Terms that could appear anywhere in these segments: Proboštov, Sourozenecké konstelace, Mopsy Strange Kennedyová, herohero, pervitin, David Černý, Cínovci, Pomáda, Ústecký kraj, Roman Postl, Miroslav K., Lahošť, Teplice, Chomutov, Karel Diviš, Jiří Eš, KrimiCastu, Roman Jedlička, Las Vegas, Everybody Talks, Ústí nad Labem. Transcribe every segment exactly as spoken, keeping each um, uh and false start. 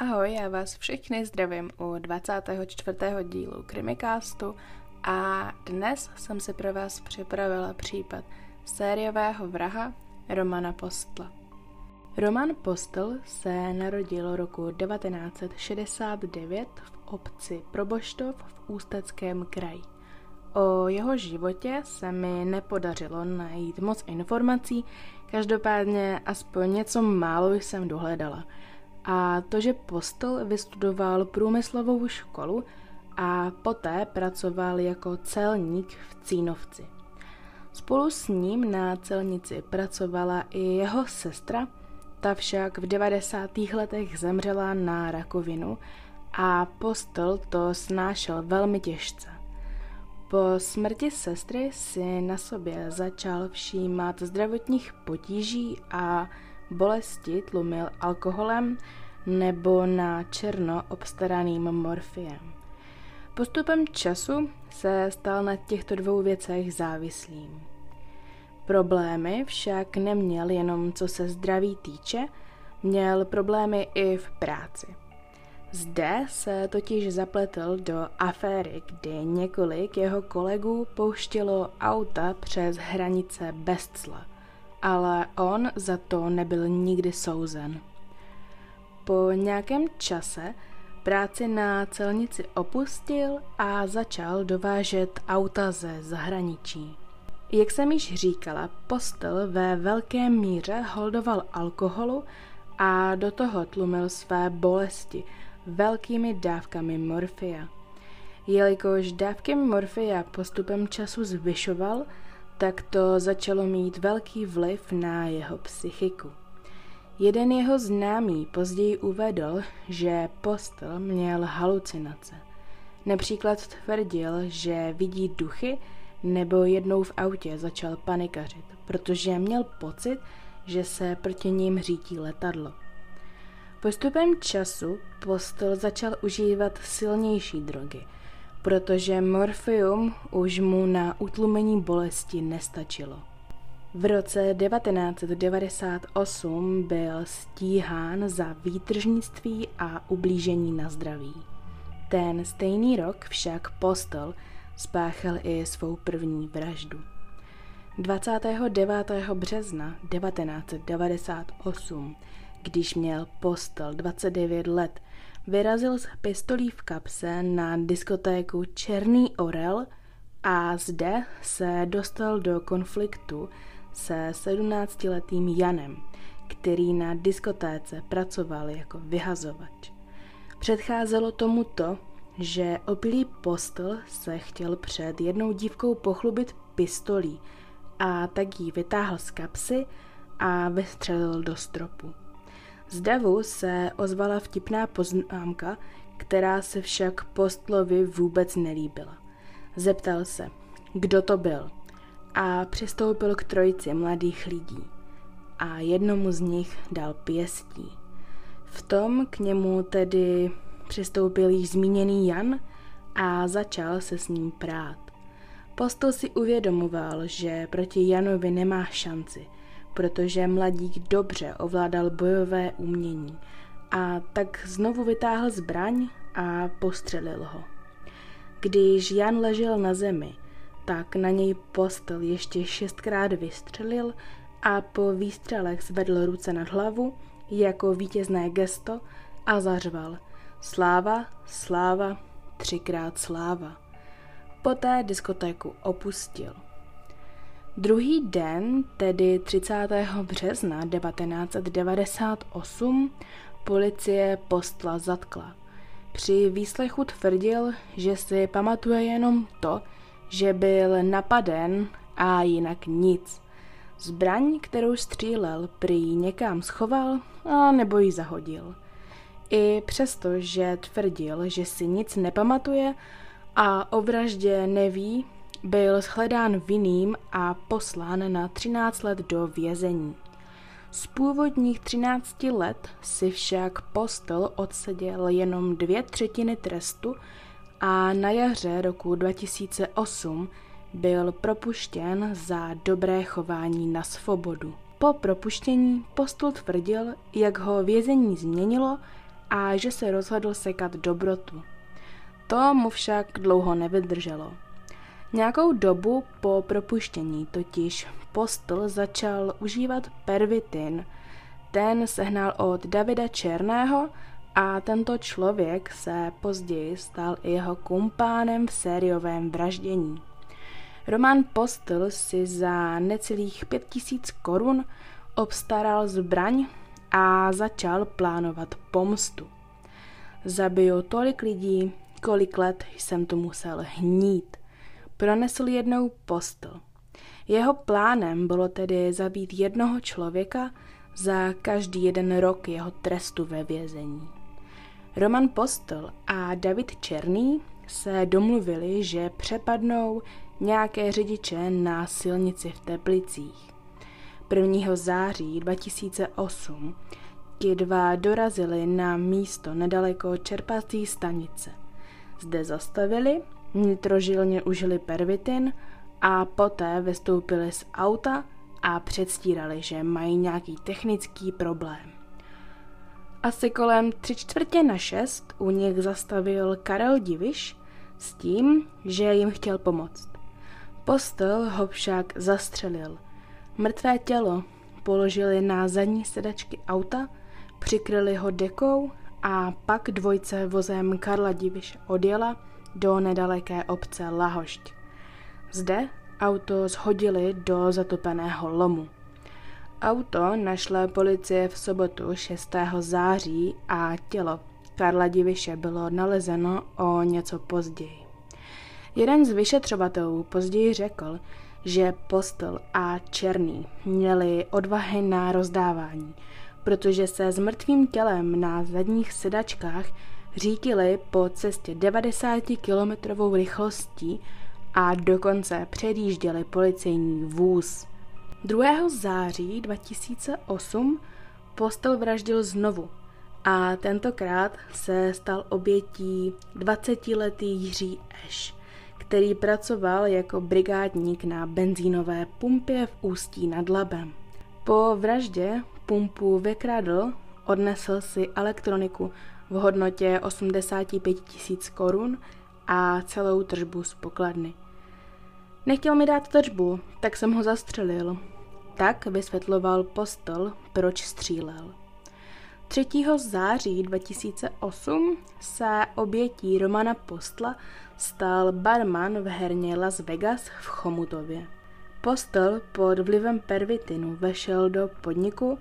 Ahoj, já vás všechny zdravím u dvacátého čtvrtého dílu KrimiCastu a dnes jsem si pro vás připravila případ sériového vraha Romana Postla. Roman Postl se narodil roku devatenáct set šedesát devět v obci Proboštov v Ústeckém kraji. O jeho životě se mi nepodařilo najít moc informací, každopádně aspoň něco málo jsem dohledala. A to, že Postl vystudoval průmyslovou školu a poté pracoval jako celník v Cínovci. Spolu s ním na celnici pracovala i jeho sestra, ta však v devadesátých letech zemřela na rakovinu a Postl to snášel velmi těžce. Po smrti sestry si na sobě začal všímat zdravotních potíží a bolesti tlumil alkoholem nebo na černo obstaraným morfiem. Postupem času se stal na těchto dvou věcech závislým. Problémy však neměl jenom co se zdraví týče, měl problémy i v práci. Zde se totiž zapletl do aféry, kdy několik jeho kolegů pouštělo auta přes hranice bez cla. Ale on za to nebyl nikdy souzen. Po nějakém čase práci na celnici opustil a začal dovážet auta ze zahraničí. Jak jsem již říkala, Postl ve velké míře holdoval alkoholu a do toho tlumil své bolesti velkými dávkami morfia. Jelikož dávky morfia postupem času zvyšoval, tak to začalo mít velký vliv na jeho psychiku. Jeden jeho známý později uvedl, že Postl měl halucinace. Například tvrdil, že vidí duchy, nebo jednou v autě začal panikařit, protože měl pocit, že se proti ním řítí letadlo. Postupem času Postl začal užívat silnější drogy, protože morfium už mu na utlumení bolesti nestačilo. V roce devatenáct set devadesát osm byl stíhán za výtržnictví a ublížení na zdraví. Ten stejný rok však Postl spáchal i svou první vraždu. dvacátého devátého března devatenáct set devadesát osm, když měl Postl dvacet devět let, vyrazil s pistolí v kapse na diskotéku Černý orel a zde se dostal do konfliktu se sedmnáctiletým Janem, který na diskotéce pracoval jako vyhazovač. Předcházelo tomu to, že opilý Postl se chtěl před jednou dívkou pochlubit pistolí a tak ji vytáhl z kapsy a vystřelil do stropu. Z davu se ozvala vtipná poznámka, která se však Postlovi vůbec nelíbila. Zeptal se, kdo to byl, a přistoupil k trojici mladých lidí a jednomu z nich dal pěstí. V tom k němu tedy přistoupil již zmíněný Jan a začal se s ním prát. Postl si uvědomoval, že proti Janovi nemá šanci, protože mladík dobře ovládal bojové umění a tak znovu vytáhl zbraň a postřelil ho. Když Jan ležel na zemi, tak na něj Postl ještě šestkrát vystřelil a po výstřelech zvedl ruce nad hlavu jako vítězné gesto a zařval "Sláva, sláva, třikrát sláva". Poté diskotéku opustil. Druhý den, tedy třicátého března devatenáct set devadesát osm, policie Postla zatkla. Při výslechu tvrdil, že si pamatuje jenom to, že byl napaden a jinak nic. Zbraň, kterou střílel, prý někam schoval a nebo ji zahodil. I přesto, že tvrdil, že si nic nepamatuje a o vraždě neví, byl shledán vinným a poslán na třináct let do vězení. Z původních třinácti let si však Postl odseděl jenom dvě třetiny trestu a na jaře roku dva tisíce osm byl propuštěn za dobré chování na svobodu. Po propuštění Postl tvrdil, jak ho vězení změnilo a že se rozhodl sekat dobrotu. To mu však dlouho nevydrželo. Nějakou dobu po propuštění totiž Postl začal užívat pervitin. Ten sehnal od Davida Černého a tento člověk se později stal i jeho kumpánem v sériovém vraždění. Roman Postl si za necelých pět tisíc korun obstaral zbraň a začal plánovat pomstu. Zabiju tolik lidí, kolik let jsem to musel hnít, pronesl jednou Postl. Jeho plánem bylo tedy zabít jednoho člověka za každý jeden rok jeho trestu ve vězení. Roman Postl a David Černý se domluvili, že přepadnou nějaké řidiče na silnici v Teplicích. prvního září dva tisíce osm ti dva dorazili na místo nedaleko čerpací stanice. Zde zastavili, nitrožilně užili pervitin a poté vystoupili z auta a předstírali, že mají nějaký technický problém. Asi kolem tři čtvrtě na šest u nich zastavil Karel Diviš s tím, že jim chtěl pomoct. Postl ho však zastřelil. Mrtvé tělo položili na zadní sedačky auta, přikryli ho dekou a pak dvojce vozem Karla Diviš odjela do nedaleké obce Lahošť. Zde auto shodili do zatopeného lomu. Auto našla policie v sobotu šestého září a tělo Karla Diviše bylo nalezeno o něco později. Jeden z vyšetřovatelů později řekl, že Postl a Černý měli odvahy na rozdávání, protože se s mrtvým tělem na zadních sedačkách říkili po cestě devadesátikilometrovou rychlostí a dokonce předjížděli policejní vůz. druhého září dva tisíce osm Postl vraždil znovu a tentokrát se stal obětí dvacetiletý Jiří Eš, který pracoval jako brigádník na benzínové pumpě v Ústí nad Labem. Po vraždě pumpu vykradl, odnesl si elektroniku v hodnotě osmdesát pět tisíc korun a celou tržbu z pokladny. Nechtěl mi dát tržbu, tak jsem ho zastřelil. Tak vysvětloval Postl, proč střílel. třetího září dva tisíce osm se obětí Romana Postla stal barman v herně Las Vegas v Chomutově. Postl pod vlivem pervitinu vešel do podniku,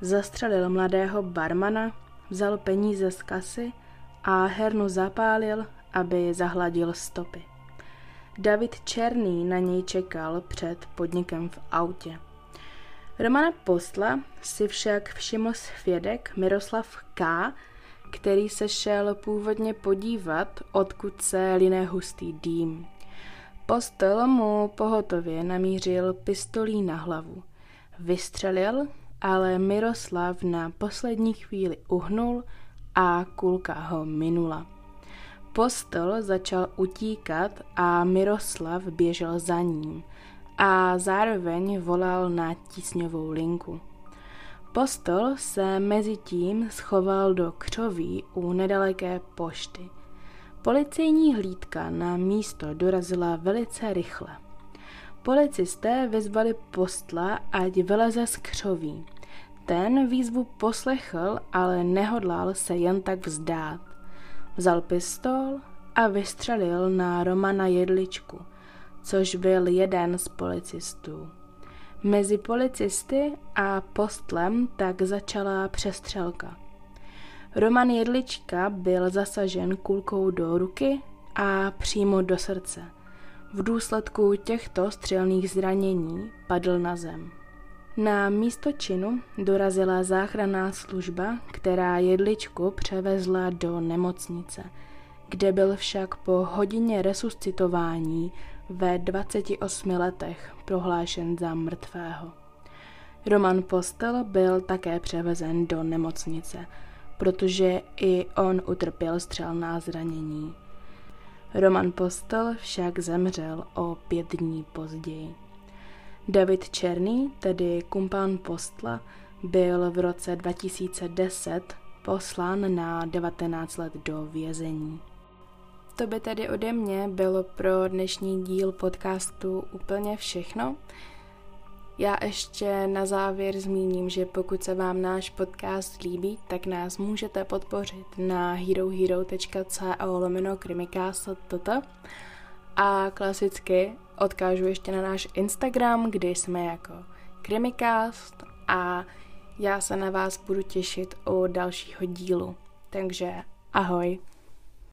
zastřelil mladého barmana, vzal peníze z kasy a hernu zapálil, aby zahladil stopy. David Černý na něj čekal před podnikem v autě. Romana Postla si však všiml svědek Miroslav K., který se šel původně podívat, odkud se line hustý dým. Postl mu pohotově namířil pistolí na hlavu. Vystřelil, ale Miroslav na poslední chvíli uhnul a kulka ho minula. Postl začal utíkat a Miroslav běžel za ním a zároveň volal na tísňovou linku. Postl se mezitím schoval do křoví u nedaleké pošty. Policejní hlídka na místo dorazila velice rychle. Policisté vyzvali Postla, ať vyleze z křoví. Ten výzvu poslechl, ale nehodlal se jen tak vzdát. Vzal pistol a vystřelil na Romana Jedličku, což byl jeden z policistů. Mezi policisty a Postlem tak začala přestřelka. Roman Jedlička byl zasažen kulkou do ruky a přímo do srdce. V důsledku těchto střelných zranění padl na zem. Na místo činu dorazila záchranná služba, která Jedličku převezla do nemocnice, kde byl však po hodině resuscitování ve dvaceti osmi letech prohlášen za mrtvého. Roman Postl byl také převezen do nemocnice, protože i on utrpěl střelná zranění. Roman Postl však zemřel o pět dní později. David Černý, tedy kumpán Postla, byl v roce dva tisíce deset poslán na devatenáct let do vězení. To by tedy ode mě bylo pro dnešní díl podcastu úplně všechno. Já ještě na závěr zmíním, že pokud se vám náš podcast líbí, tak nás můžete podpořit na herohero tečka co lomeno krimikast tečka t t a klasicky odkážu ještě na náš Instagram, kde jsme jako Krimikast, a já se na vás budu těšit u dalšího dílu. Takže ahoj!